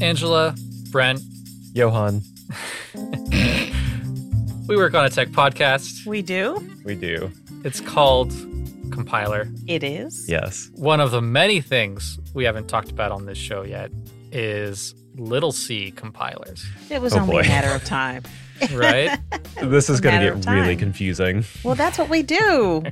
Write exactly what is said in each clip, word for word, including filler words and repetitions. Angela, Brent, Johan. We work on a tech podcast. We do? We do. It's called Compiler. It is? Yes. One of the many things we haven't talked about on this show yet is little C compilers. It was oh only boy. a matter of time. Right? This is going to get really confusing. Well, that's what we do.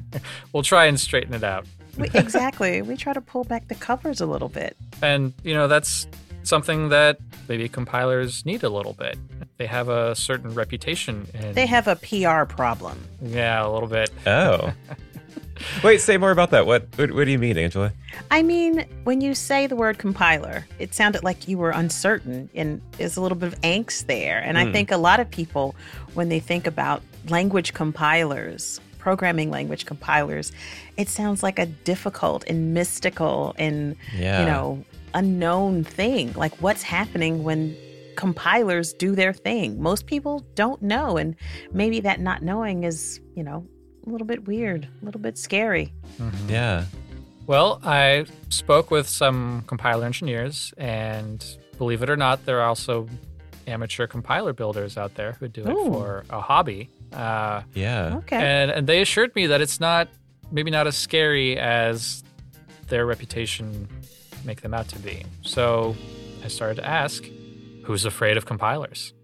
We'll try and straighten it out. we, exactly. We try to pull back the covers a little bit. And, you know, that's something that maybe compilers need a little bit. They have a certain reputation. In... They have a P R problem. Yeah, a little bit. Oh. Wait, say more about that. What, what What do you mean, Angela? I mean, when you say the word compiler, it sounded like you were uncertain and there's a little bit of angst there. And mm. I think a lot of people, when they think about language compilers, programming language compilers, it sounds like a difficult and mystical and, yeah. you know, unknown thing. Like what's happening when compilers do their thing? Most people don't know. And maybe that not knowing is, you know, a little bit weird, a little bit scary. Mm-hmm. Yeah. Well, I spoke with some compiler engineers, and believe it or not, there are also amateur compiler builders out there who do it Ooh. for a hobby. Uh, yeah. Okay. And, and they assured me that it's not, maybe not as scary as their reputation make them out to be. So I started to ask, who's afraid of compilers?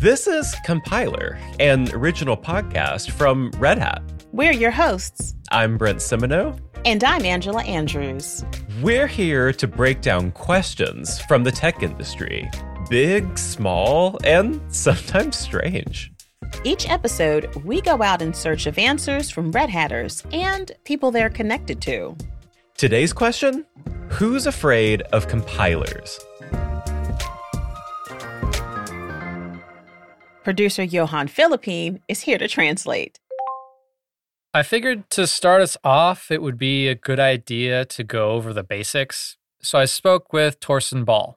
This is Compiler, an original podcast from Red Hat. We're your hosts. I'm Brent Simino. And I'm Angela Andrews. We're here to break down questions from the tech industry. Big, small, and sometimes strange. Each episode, we go out in search of answers from Red Hatters and people they're connected to. Today's question, who's afraid of compilers? Producer Johan Philippine is here to translate. I figured to start us off, it would be a good idea to go over the basics. So I spoke with Torsten Ball,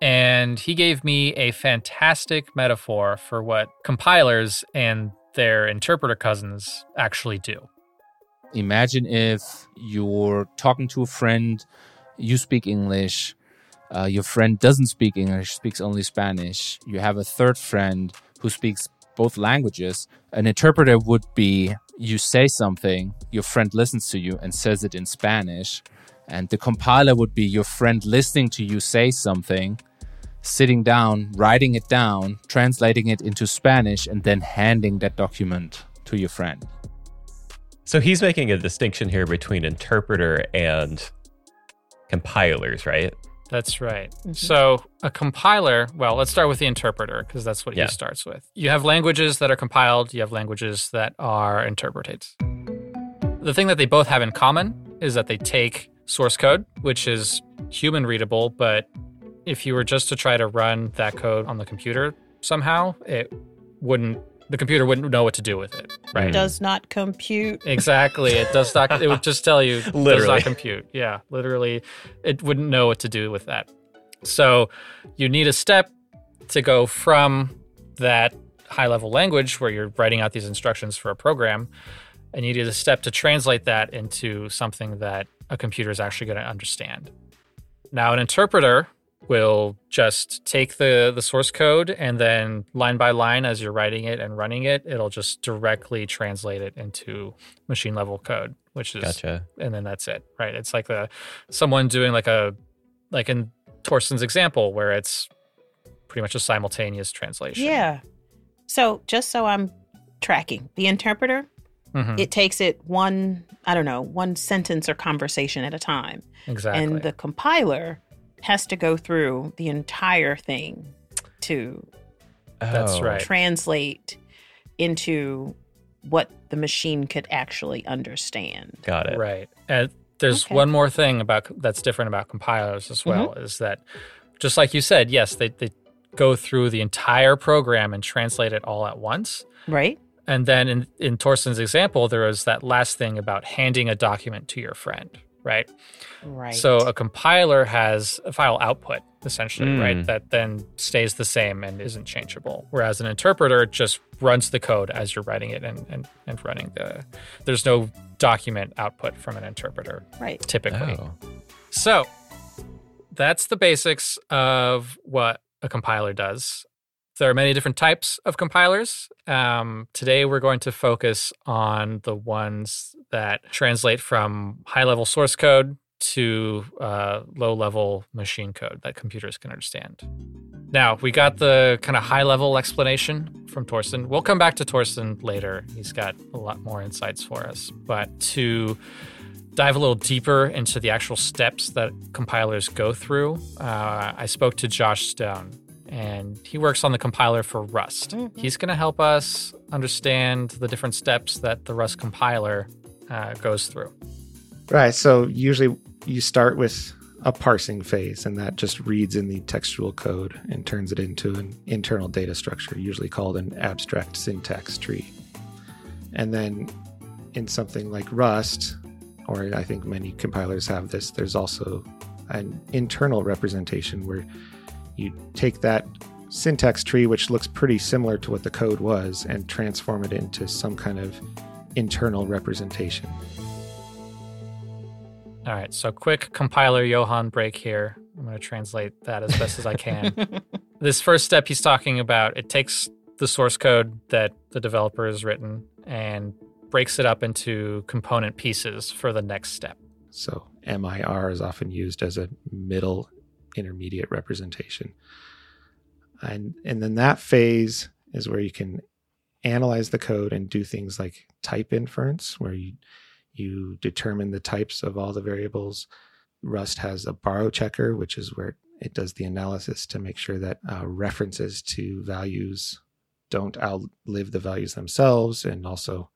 and he gave me a fantastic metaphor for what compilers and their interpreter cousins actually do. Imagine if you're talking to a friend, you speak English, uh, your friend doesn't speak English, speaks only Spanish. You have a third friend who speaks both languages. An interpreter would be you say something, your friend listens to you and says it in Spanish. And the compiler would be your friend listening to you say something, sitting down, writing it down, translating it into Spanish, and then handing that document to your friend. So he's making a distinction here between interpreter and compilers, right? That's right. Mm-hmm. So a compiler, well, let's start with the interpreter because that's what yeah. he starts with. You have languages that are compiled. You have languages that are interpreted. The thing that they both have in common is that they take source code, which is human readable, but if you were just to try to run that code on the computer somehow, it wouldn't, the computer wouldn't know what to do with it, right? It does not compute. Exactly. It does not, it would just tell you, literally. Does not compute. Yeah, literally. It wouldn't know what to do with that. So you need a step to go from that high-level language where you're writing out these instructions for a program, and you need a step to translate that into something that a computer is actually going to understand. Now, an interpreter will just take the, the source code and then line by line as you're writing it and running it, it'll just directly translate it into machine level code, which is, gotcha. And then that's it, right? It's like the someone doing like a, like in Torsten's example where it's pretty much a simultaneous translation. Yeah. So just so I'm tracking, the interpreter, mm-hmm. it takes it one, I don't know, one sentence or conversation at a time. Exactly. And the compiler has to go through the entire thing to That's right. translate into what the machine could actually understand. Got it. Right. And there's okay. one more thing about that's different about compilers as well, mm-hmm. is that just like you said, yes, they, they go through the entire program and translate it all at once. Right. And then in, in Torsten's example, there was that last thing about handing a document to your friend. Right. Right. So a compiler has a file output, essentially, mm. right, that then stays the same and isn't changeable. Whereas an interpreter just runs the code as you're writing it and, and, and running the... There's no document output from an interpreter, right? Typically. Oh. So that's the basics of what a compiler does. There are many different types of compilers. Um, today, we're going to focus on the ones that translate from high-level source code to uh, low-level machine code that computers can understand. Now, we got the kind of high-level explanation from Torsten. We'll come back to Torsten later. He's got a lot more insights for us. But to dive a little deeper into the actual steps that compilers go through, uh, I spoke to Josh Stone, and he works on the compiler for Rust. Mm-hmm. He's going to help us understand the different steps that the Rust compiler uh, goes through. Right, so usually you start with a parsing phase, and that just reads in the textual code and turns it into an internal data structure, usually called an abstract syntax tree. And then in something like Rust, or I think many compilers have this, there's also an internal representation where you take that syntax tree, which looks pretty similar to what the code was, and transform it into some kind of internal representation. All right, so quick compiler Johan break here. I'm going to translate that as best as I can. This first step he's talking about, it takes the source code that the developer has written and breaks it up into component pieces for the next step. So M I R is often used as a middle intermediate representation. And, and then that phase is where you can analyze the code and do things like type inference, where you You determine the types of all the variables. Rust has a borrow checker, which is where it does the analysis to make sure that uh, references to values don't outlive the values themselves, and also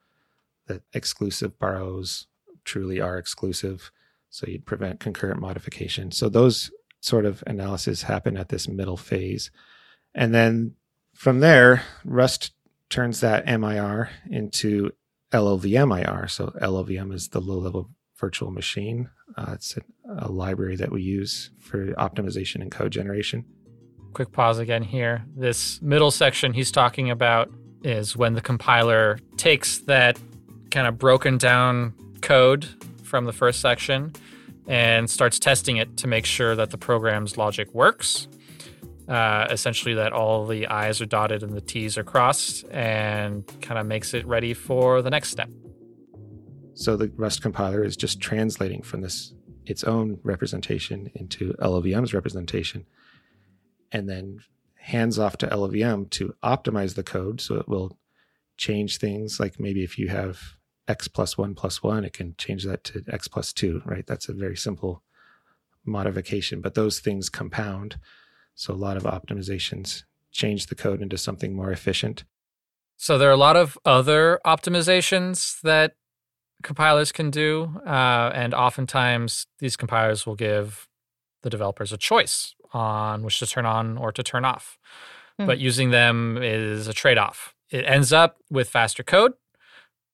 that exclusive borrows truly are exclusive, so you'd prevent concurrent modification. So those sort of analyses happen at this middle phase. And then from there, Rust turns that M I R into L L V M I R. So L L V M is the low-level virtual machine. Uh, it's a, a library that we use for optimization and code generation. Quick pause again here. This middle section he's talking about is when the compiler takes that kind of broken down code from the first section and starts testing it to make sure that the program's logic works. Uh, essentially that all the I's are dotted and the T's are crossed, and kind of makes it ready for the next step. So the Rust compiler is just translating from this its own representation into L L V M's representation, and then hands off to L L V M to optimize the code, so it will change things. Like maybe if you have X plus one plus one, it can change that to X plus two, right? That's a very simple modification, but those things compound. So a lot of optimizations change the code into something more efficient. So there are a lot of other optimizations that compilers can do. Uh, and oftentimes these compilers will give the developers a choice on which to turn on or to turn off. Hmm. But using them is a trade-off. It ends up with faster code,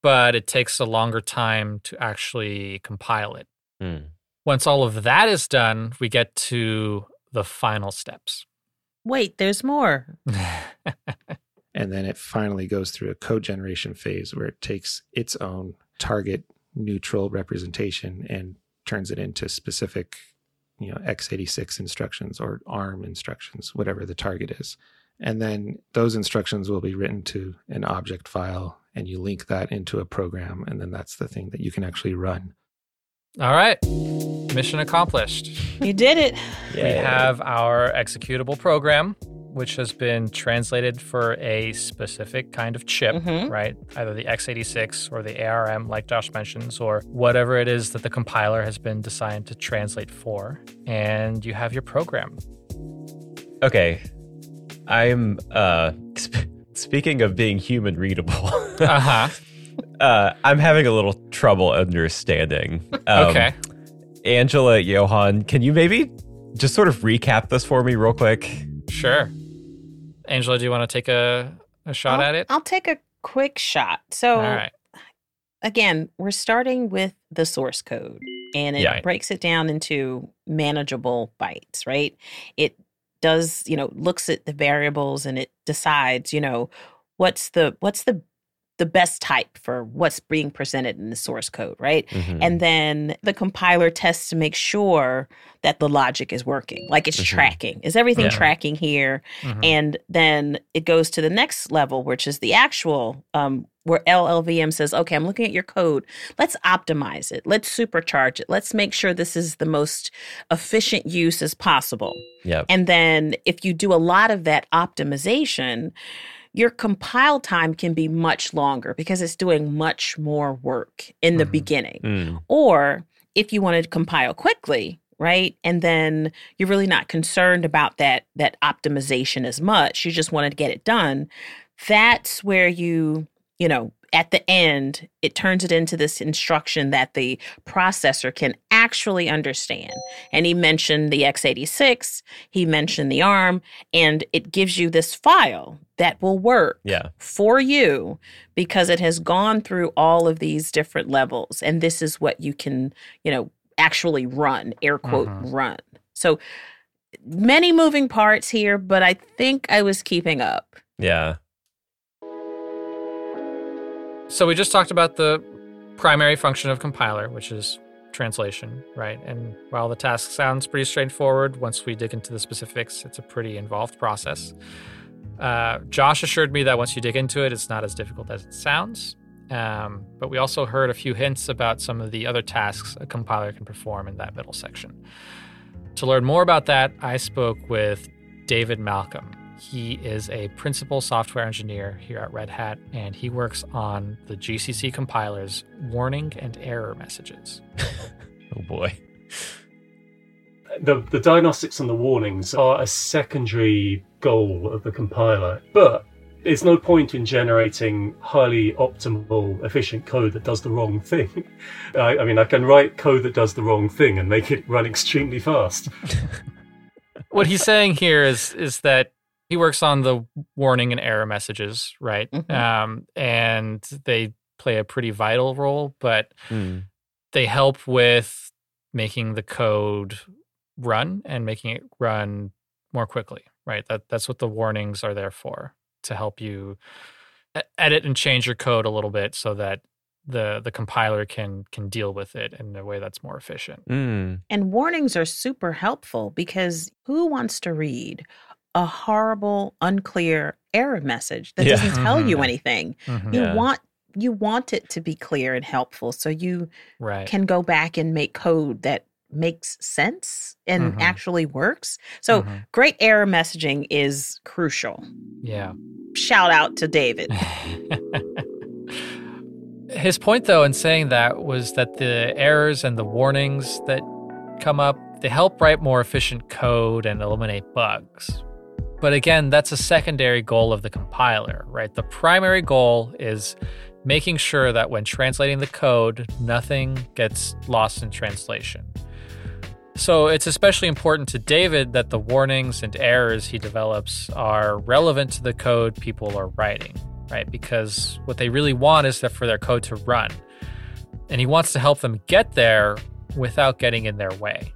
but it takes a longer time to actually compile it. Hmm. Once all of that is done, we get to the final steps. Wait, there's more. And then it finally goes through a code generation phase where it takes its own target neutral representation and turns it into specific, you know, x eighty-six instructions or ARM instructions, whatever the target is. And then those instructions will be written to an object file, and you link that into a program, and then that's the thing that you can actually run. All right. Mission accomplished. You did it. Yay. We have our executable program, which has been translated for a specific kind of chip, mm-hmm. right? Either the x eighty-six or the ARM, like Josh mentions, or whatever it is that the compiler has been designed to translate for. And you have your program. Okay. I'm, uh, sp- speaking of being human readable. uh-huh. Uh, I'm having a little trouble understanding. Um, okay. Angela, Johan, can you maybe just sort of recap this for me real quick? Sure. Angela, do you want to take a, a shot I'll, at it? I'll take a quick shot. So, all right. Again, we're starting with the source code, and it yeah. breaks it down into manageable bytes, right? It does, you know, looks at the variables, and it decides, you know, what's the what's the the best type for what's being presented in the source code, right? Mm-hmm. And then the compiler tests to make sure that the logic is working, like it's mm-hmm. tracking. Is everything yeah. tracking here? Mm-hmm. And then it goes to the next level, which is the actual um, where L L V M says, okay, I'm looking at your code. Let's optimize it. Let's supercharge it. Let's make sure this is the most efficient use as possible. Yep. And then if you do a lot of that optimization, your compile time can be much longer because it's doing much more work in the mm-hmm. beginning. Mm. Or if you want to compile quickly, right? And then you're really not concerned about that that optimization as much. You just want to get it done. That's where you, you know, at the end, it turns it into this instruction that the processor can actually understand. And he mentioned the x eighty-six, he mentioned the ARM, and it gives you this file that will work yeah. for you because it has gone through all of these different levels. And this is what you can, you know, actually run, air quote, uh-huh. run. So many moving parts here, but I think I was keeping up. Yeah. So we just talked about the primary function of compiler, which is translation, right? And while the task sounds pretty straightforward, once we dig into the specifics, it's a pretty involved process. Uh, Josh assured me that once you dig into it, it's not as difficult as it sounds. Um, but we also heard a few hints about some of the other tasks a compiler can perform in that middle section. To learn more about that, I spoke with David Malcolm. He is a principal software engineer here at Red Hat, and he works on the G C C compiler's warning and error messages. Oh, boy. The, the diagnostics and the warnings are a secondary goal of the compiler, but there's no point in generating highly optimal, efficient code that does the wrong thing. I, I mean, I can write code that does the wrong thing and make it run extremely fast. What he's saying here is is that he works on the warning and error messages, right? Mm-hmm. Um, and they play a pretty vital role, but mm. they help with making the code run and making it run more quickly, right? That That's what the warnings are there for, to help you edit and change your code a little bit so that the the compiler can can deal with it in a way that's more efficient. Mm. And warnings are super helpful because who wants to read a horrible, unclear error message that yeah. doesn't tell mm-hmm. you anything? Mm-hmm. You yeah. want you want it to be clear and helpful so you right. can go back and make code that makes sense and mm-hmm. actually works. So mm-hmm. great error messaging is crucial. Yeah. Shout out to David. His point, though, in saying that was that the errors and the warnings that come up, they help write more efficient code and eliminate bugs. But again, that's a secondary goal of the compiler, right? The primary goal is making sure that when translating the code, nothing gets lost in translation. So it's especially important to David that the warnings and errors he develops are relevant to the code people are writing, right? Because what they really want is for their code to run. And he wants to help them get there without getting in their way.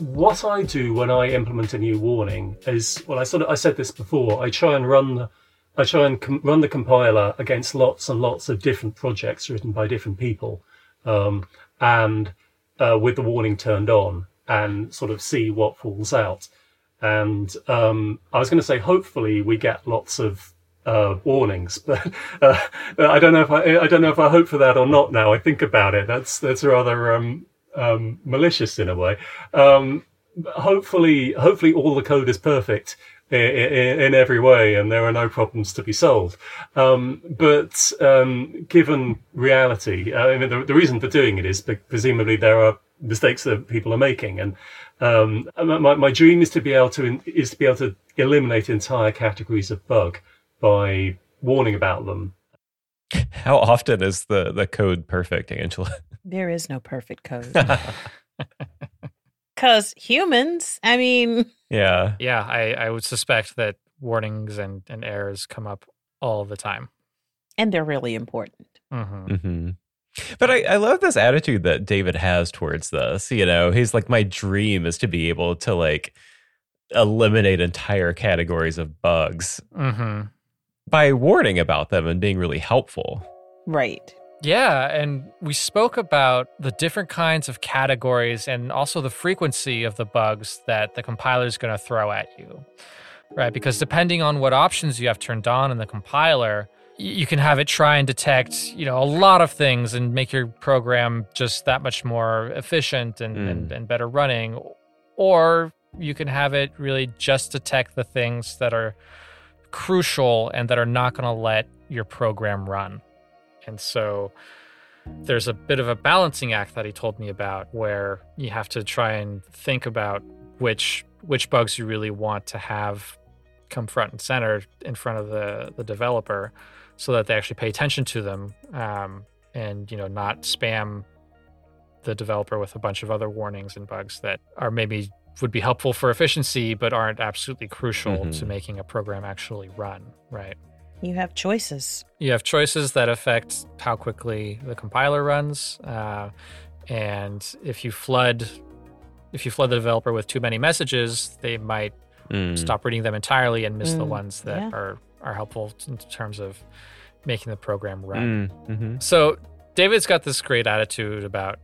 What I do when I implement a new warning is, well, I sort of I said this before. I try and run, the, I try and com- run the compiler against lots and lots of different projects written by different people, um, and uh, with the warning turned on, and sort of see what falls out. And um, I was going to say, hopefully, we get lots of uh, warnings, but uh, I don't know if I, I don't know if I hope for that or not. Now I think about it, that's that's rather. Um, Um, malicious in a way. Um, hopefully, hopefully all the code is perfect in, in, in every way, and there are no problems to be solved. Um, but um, given reality, uh, I mean, the, the reason for doing it is that presumably there are mistakes that people are making, and um, my, my dream is to be able to in, is to be able to eliminate entire categories of bug by warning about them. How often is the, the code perfect, Angela? There is no perfect code. Because humans, I mean... Yeah. Yeah, I, I would suspect that warnings and, and errors come up all the time. And they're really important. Mm-hmm. Mm-hmm. But I, I love this attitude that David has towards this. You know, he's like, my dream is to be able to, like, eliminate entire categories of bugs. Mm-hmm. By warning about them and being really helpful. Right. Yeah, and we spoke about the different kinds of categories and also the frequency of the bugs that the compiler is going to throw at you, right? Because depending on what options you have turned on in the compiler, you can have it try and detect, you know, a lot of things and make your program just that much more efficient and, mm. and, and better running. Or you can have it really just detect the things that are crucial and that are not going to let your program run. And so there's a bit of a balancing act that he told me about where you have to try and think about which which bugs you really want to have come front and center in front of the, the developer so that they actually pay attention to them um, and, you know, not spam the developer with a bunch of other warnings and bugs that are maybe would be helpful for efficiency but aren't absolutely crucial mm-hmm. to making a program actually run, right? You have choices. You have choices that affect how quickly the compiler runs. Uh, and if you flood if you flood the developer with too many messages, they might mm. stop reading them entirely and miss mm. the ones that yeah. are, are helpful in terms of making the program run. Mm. Mm-hmm. So David's got this great attitude about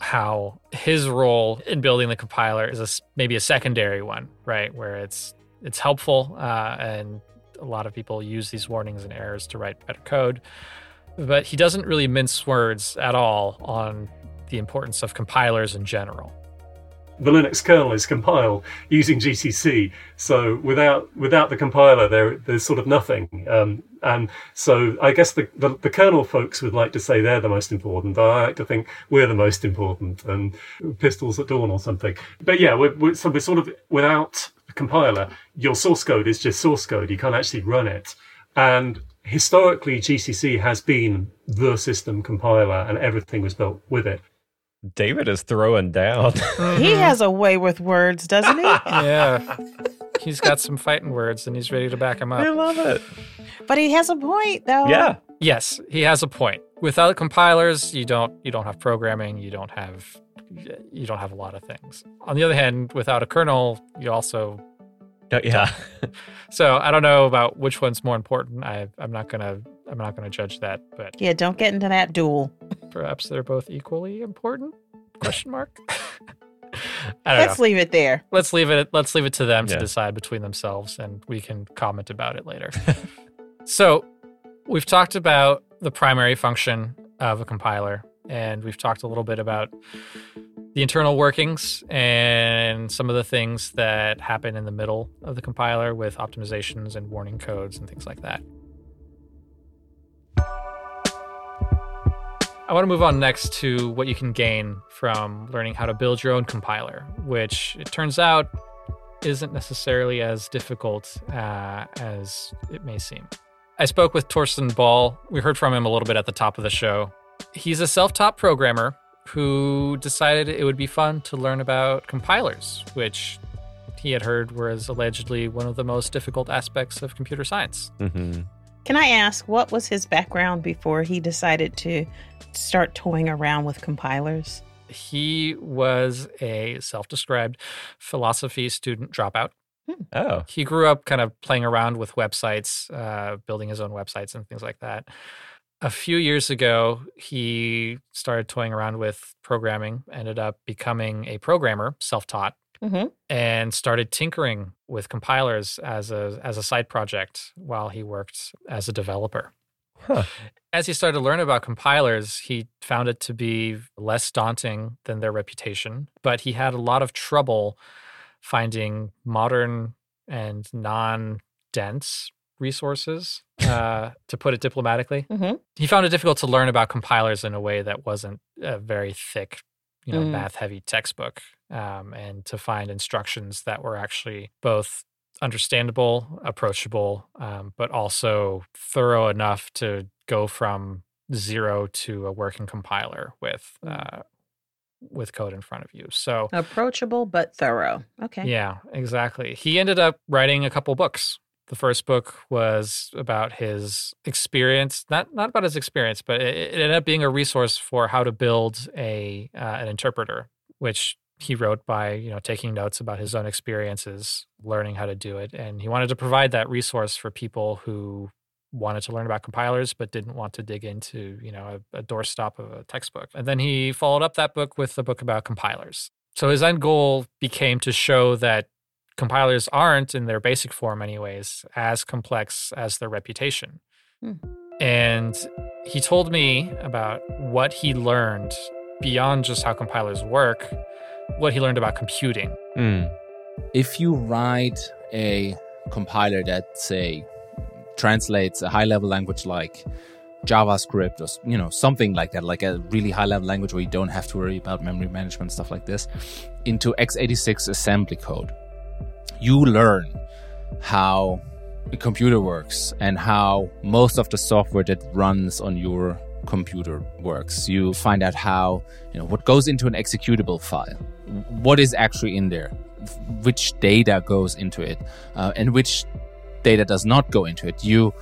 how his role in building the compiler is a, maybe a secondary one, right? Where it's, it's helpful uh, and... a lot of people use these warnings and errors to write better code, but he doesn't really mince words at all on the importance of compilers in general. The Linux kernel is compiled using G C C, so without without the compiler, there there's sort of nothing. Um, and so I guess the, the, the kernel folks would like to say they're the most important. I like to think we're the most important, and pistols at dawn or something. But yeah, we're, we're, so we're sort of without compiler, your source code is just source code. You can't actually run it. And historically, G C C has been the system compiler, and everything was built with it. David is throwing down. He has a way with words, doesn't he? Yeah. He's got some fighting words, and he's ready to back him up. I love it. But he has a point, though. Yeah. Yes, he has a point. Without compilers, you don't you don't have programming. You don't have... you don't have a lot of things. On the other hand, without a kernel, you also... Oh, yeah. So I don't know about which one's more important. I, I'm not going to I'm not going to judge that. But yeah, don't get into that duel. Perhaps they're both equally important? Question mark. I don't let's know. leave it there. Let's leave it. Let's leave it to them yeah. to decide between themselves, and we can comment about it later. So we've talked about the primary function of a compiler. And we've talked a little bit about the internal workings and some of the things that happen in the middle of the compiler with optimizations and warning codes and things like that. I want to move on next to what you can gain from learning how to build your own compiler, which it turns out isn't necessarily as difficult uh, as it may seem. I spoke with Torsten Ball. We heard from him a little bit at the top of the show. He's a self-taught programmer who decided it would be fun to learn about compilers, which he had heard was allegedly one of the most difficult aspects of computer science. Mm-hmm. Can I ask, what was his background before he decided to start toying around with compilers? He was a self-described philosophy student dropout. Oh. He grew up kind of playing around with websites, uh, building his own websites and things like that. A few years ago, he started toying around with programming, ended up becoming a programmer, self-taught, mm-hmm. and started tinkering with compilers as a as a side project while he worked as a developer. Huh. As he started to learn about compilers, he found it to be less daunting than their reputation, but he had a lot of trouble finding modern and non-dense resources, uh, to put it diplomatically. Mm-hmm. He found it difficult to learn about compilers in a way that wasn't a very thick, you know, mm. math-heavy textbook, um, and to find instructions that were actually both understandable, approachable, um, but also thorough enough to go from zero to a working compiler with uh, with code in front of you. So approachable but thorough. Okay. Yeah, exactly. He ended up writing a couple books. The first book was about his experience, not not about his experience, but it, it ended up being a resource for how to build a uh, an interpreter, which he wrote by, you know, taking notes about his own experiences, learning how to do it. And he wanted to provide that resource for people who wanted to learn about compilers but didn't want to dig into, you know, a, a doorstop of a textbook. And then he followed up that book with a book about compilers. So his end goal became to show that compilers aren't, in their basic form anyways, as complex as their reputation. Hmm. And he told me about what he learned beyond just how compilers work, what he learned about computing. Mm. If you write a compiler that, say, translates a high-level language like JavaScript or, you know, something like that, like a really high-level language where you don't have to worry about memory management, stuff like this, into x eighty-six assembly code, you learn how a computer works and how most of the software that runs on your computer works. You find out how, you know, what goes into an executable file, what is actually in there, which data goes into it, uh, and which data does not go into it. You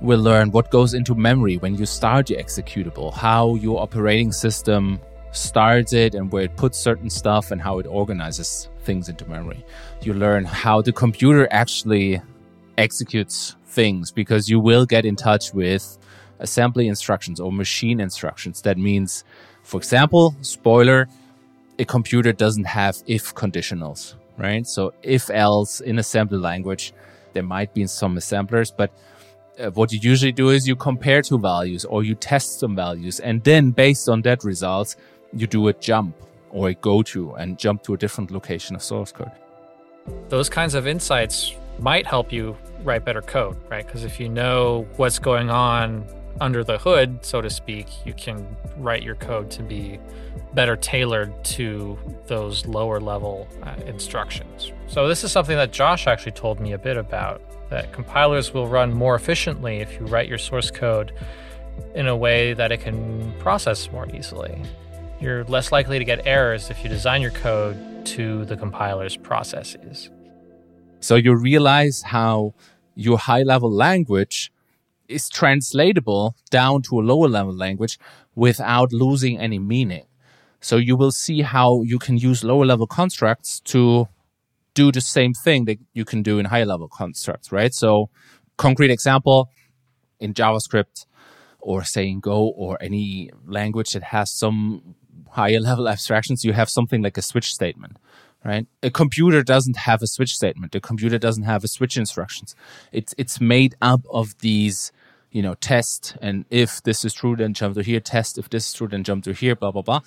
will learn what goes into memory when you start your executable, how your operating system starts it and where it puts certain stuff and how it organizes things into memory. You learn how the computer actually executes things, because you will get in touch with assembly instructions or machine instructions. That means, for example, spoiler, a computer doesn't have if conditionals, right? So if else in assembly language, there might be in some assemblers, but uh, what you usually do is you compare two values or you test some values. And then based on that results, you do a jump or a go to and jump to a different location of source code. Those kinds of insights might help you write better code, right? Because if you know what's going on under the hood, so to speak, you can write your code to be better tailored to those lower level uh, instructions. So this is something that Josh actually told me a bit about, that compilers will run more efficiently if you write your source code in a way that it can process more easily. You're less likely to get errors if you design your code to the compiler's processes. So you realize how your high-level language is translatable down to a lower-level language without losing any meaning. So you will see how you can use lower-level constructs to do the same thing that you can do in higher-level constructs, right? So concrete example, in JavaScript or say in Go or any language that has some higher-level abstractions, you have something like a switch statement. Right? A computer doesn't have a switch statement. The computer doesn't have a switch instructions. It's it's made up of these, you know, test, and if this is true, then jump to here. Test, if this is true, then jump to here, blah, blah, blah.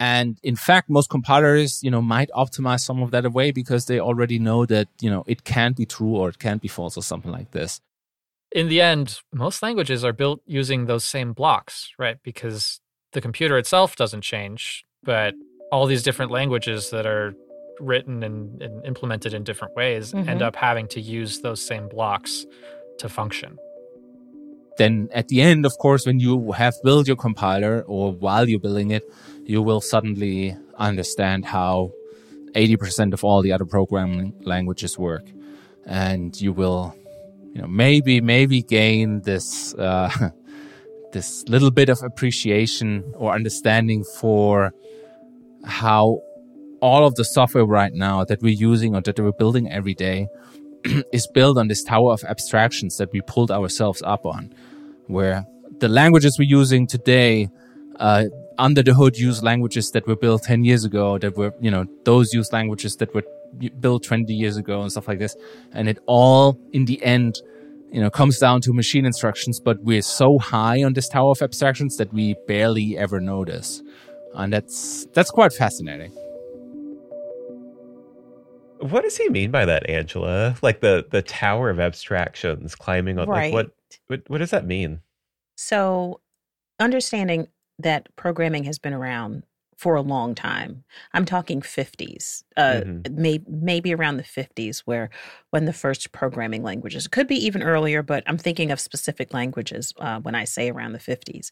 And in fact, most compilers, you know, might optimize some of that away because they already know that, you know, it can't be true or it can't be false or something like this. In the end, most languages are built using those same blocks, right? Because the computer itself doesn't change, but all these different languages that are written and, and implemented in different ways, mm-hmm. end up having to use those same blocks to function. Then at the end, of course, when you have built your compiler or while you're building it, you will suddenly understand how eighty percent of all the other programming languages work. And you will, you know, maybe, maybe gain this, uh, this little bit of appreciation or understanding for how all of the software right now that we're using or that we're building every day is built on this tower of abstractions that we pulled ourselves up on, where the languages we're using today uh, under the hood use languages that were built ten years ago, that were, you know, those use languages that were built twenty years ago and stuff like this. And it all, in the end, you know, comes down to machine instructions, but we're so high on this tower of abstractions that we barely ever notice. And that's that's quite fascinating. What does he mean by that, Angela? Like the, the tower of abstractions climbing on, right. Like what, what what does that mean? So understanding that programming has been around for a long time. I'm talking fifties, uh, mm-hmm. may, maybe around the fifties, where when the first programming languages, it could be even earlier, but I'm thinking of specific languages uh, when I say around the fifties.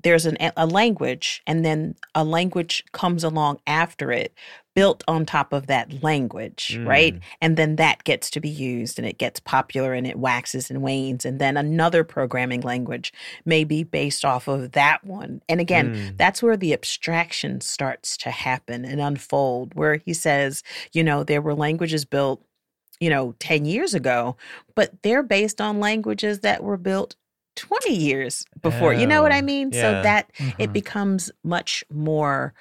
There's an, a language, and then a language comes along after it, built on top of that language, mm. right? And then that gets to be used, and it gets popular, and it waxes and wanes. And then another programming language may be based off of that one. And again, mm. that's where the abstraction starts to happen and unfold, where he says, you know, there were languages built, you know, ten years ago, but they're based on languages that were built twenty years before. Yeah. You know what I mean? Yeah. So that mm-hmm. it becomes much more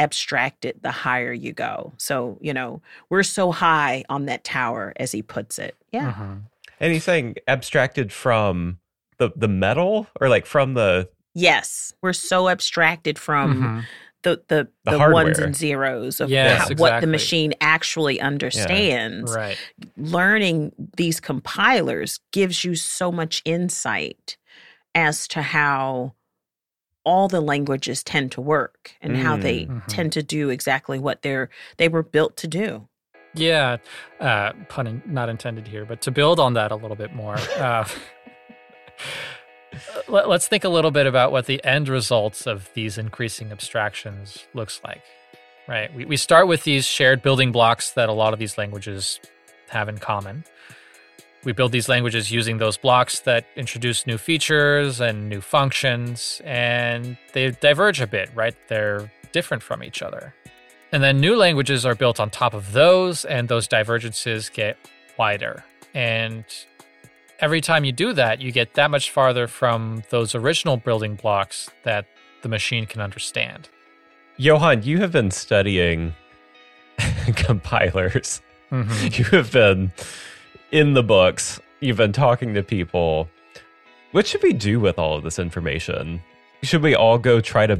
abstracted the higher you go. So, you know, we're so high on that tower, as he puts it. Yeah. Mm-hmm. Anything abstracted from the the metal or like from the... Yes. We're so abstracted from... Mm-hmm. The, the, the, the ones and zeros of yes, how, exactly. what the machine actually understands. Yeah, right. Learning these compilers gives you so much insight as to how all the languages tend to work and mm, how they mm-hmm. tend to do exactly what they're they were built to do. Yeah, uh, pun in, not intended here, but to build on that a little bit more. uh, Let's think a little bit about what the end results of these increasing abstractions looks like, right? We we start with these shared building blocks that a lot of these languages have in common. We build these languages using those blocks that introduce new features and new functions, and they diverge a bit, right? They're different from each other. And then new languages are built on top of those, and those divergences get wider. And every time you do that, you get that much farther from those original building blocks that the machine can understand. Johan, you have been studying compilers. Mm-hmm. You have been in the books. You've been talking to people. What should we do with all of this information? Should we all go try to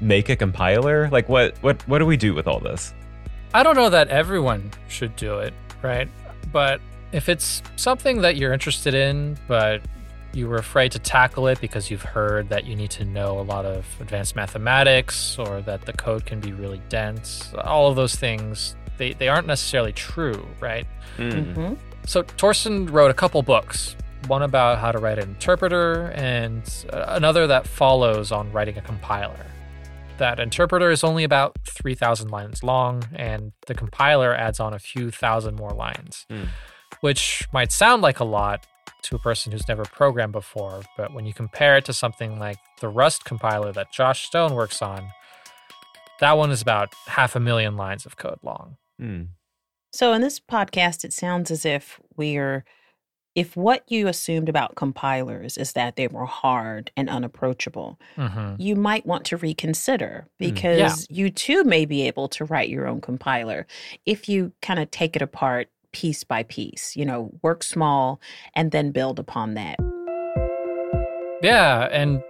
make a compiler? Like, what, what, what do we do with all this? I don't know that everyone should do it, right? But... if it's something that you're interested in, but you were afraid to tackle it because you've heard that you need to know a lot of advanced mathematics or that the code can be really dense, all of those things, they, they aren't necessarily true, right? Mm-hmm. So Torsten wrote a couple books, one about how to write an interpreter and another that follows on writing a compiler. That interpreter is only about three thousand lines long, and the compiler adds on a few thousand more lines. Mm. Which might sound like a lot to a person who's never programmed before, but when you compare it to something like the Rust compiler that Josh Stone works on, that one is about half a million lines of code long. Mm. So in this podcast, it sounds as if we're, if what you assumed about compilers is that they were hard and unapproachable, mm-hmm. you might want to reconsider because mm, yeah. you too may be able to write your own compiler if you kind of take it apart piece by piece, you know, work small and then build upon that. Yeah, and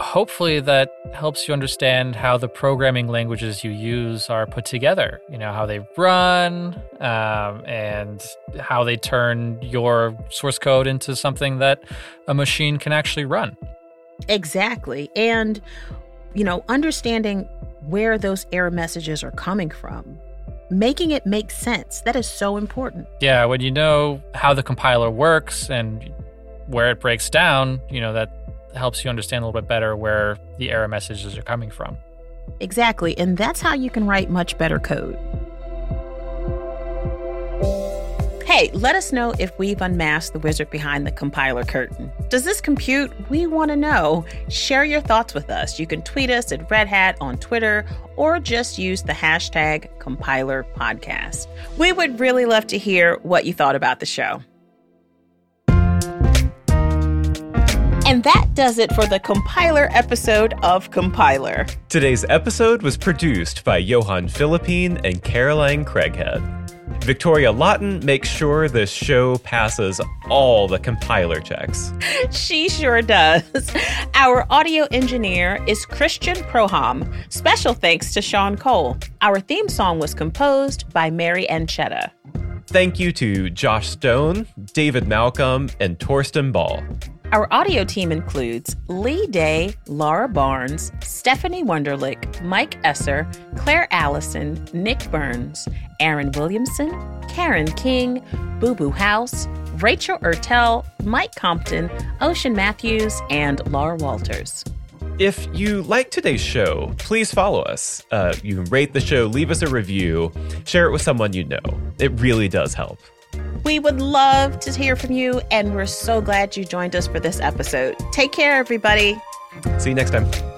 hopefully that helps you understand how the programming languages you use are put together, you know, how they run um, and how they turn your source code into something that a machine can actually run. Exactly. And, you know, understanding where those error messages are coming from. Making it make sense. That is so important. Yeah, when you know how the compiler works and where it breaks down, you know, that helps you understand a little bit better where the error messages are coming from. Exactly, and that's how you can write much better code. Hey, let us know if we've unmasked the wizard behind the compiler curtain. Does this compute? We want to know. Share your thoughts with us. You can tweet us at Red Hat on Twitter or just use the hashtag compiler podcast. We would really love to hear what you thought about the show. And that does it for the Compiler episode of Compiler. Today's episode was produced by Johan Philippine and Caroline Craighead. Victoria Lawton makes sure this show passes all the compiler checks. She sure does. Our audio engineer is Christian Proham. Special thanks to Sean Cole. Our theme song was composed by Mary Anchetta. Thank you to Josh Stone, David Malcolm, and Torsten Ball. Our audio team includes Lee Day, Laura Barnes, Stephanie Wunderlich, Mike Esser, Claire Allison, Nick Burns, Aaron Williamson, Karen King, Boo Boo House, Rachel Ertel, Mike Compton, Ocean Matthews, and Laura Walters. If you like today's show, please follow us. Uh, you can rate the show, leave us a review, share it with someone you know. It really does help. We would love to hear from you, and we're so glad you joined us for this episode. Take care, everybody. See you next time.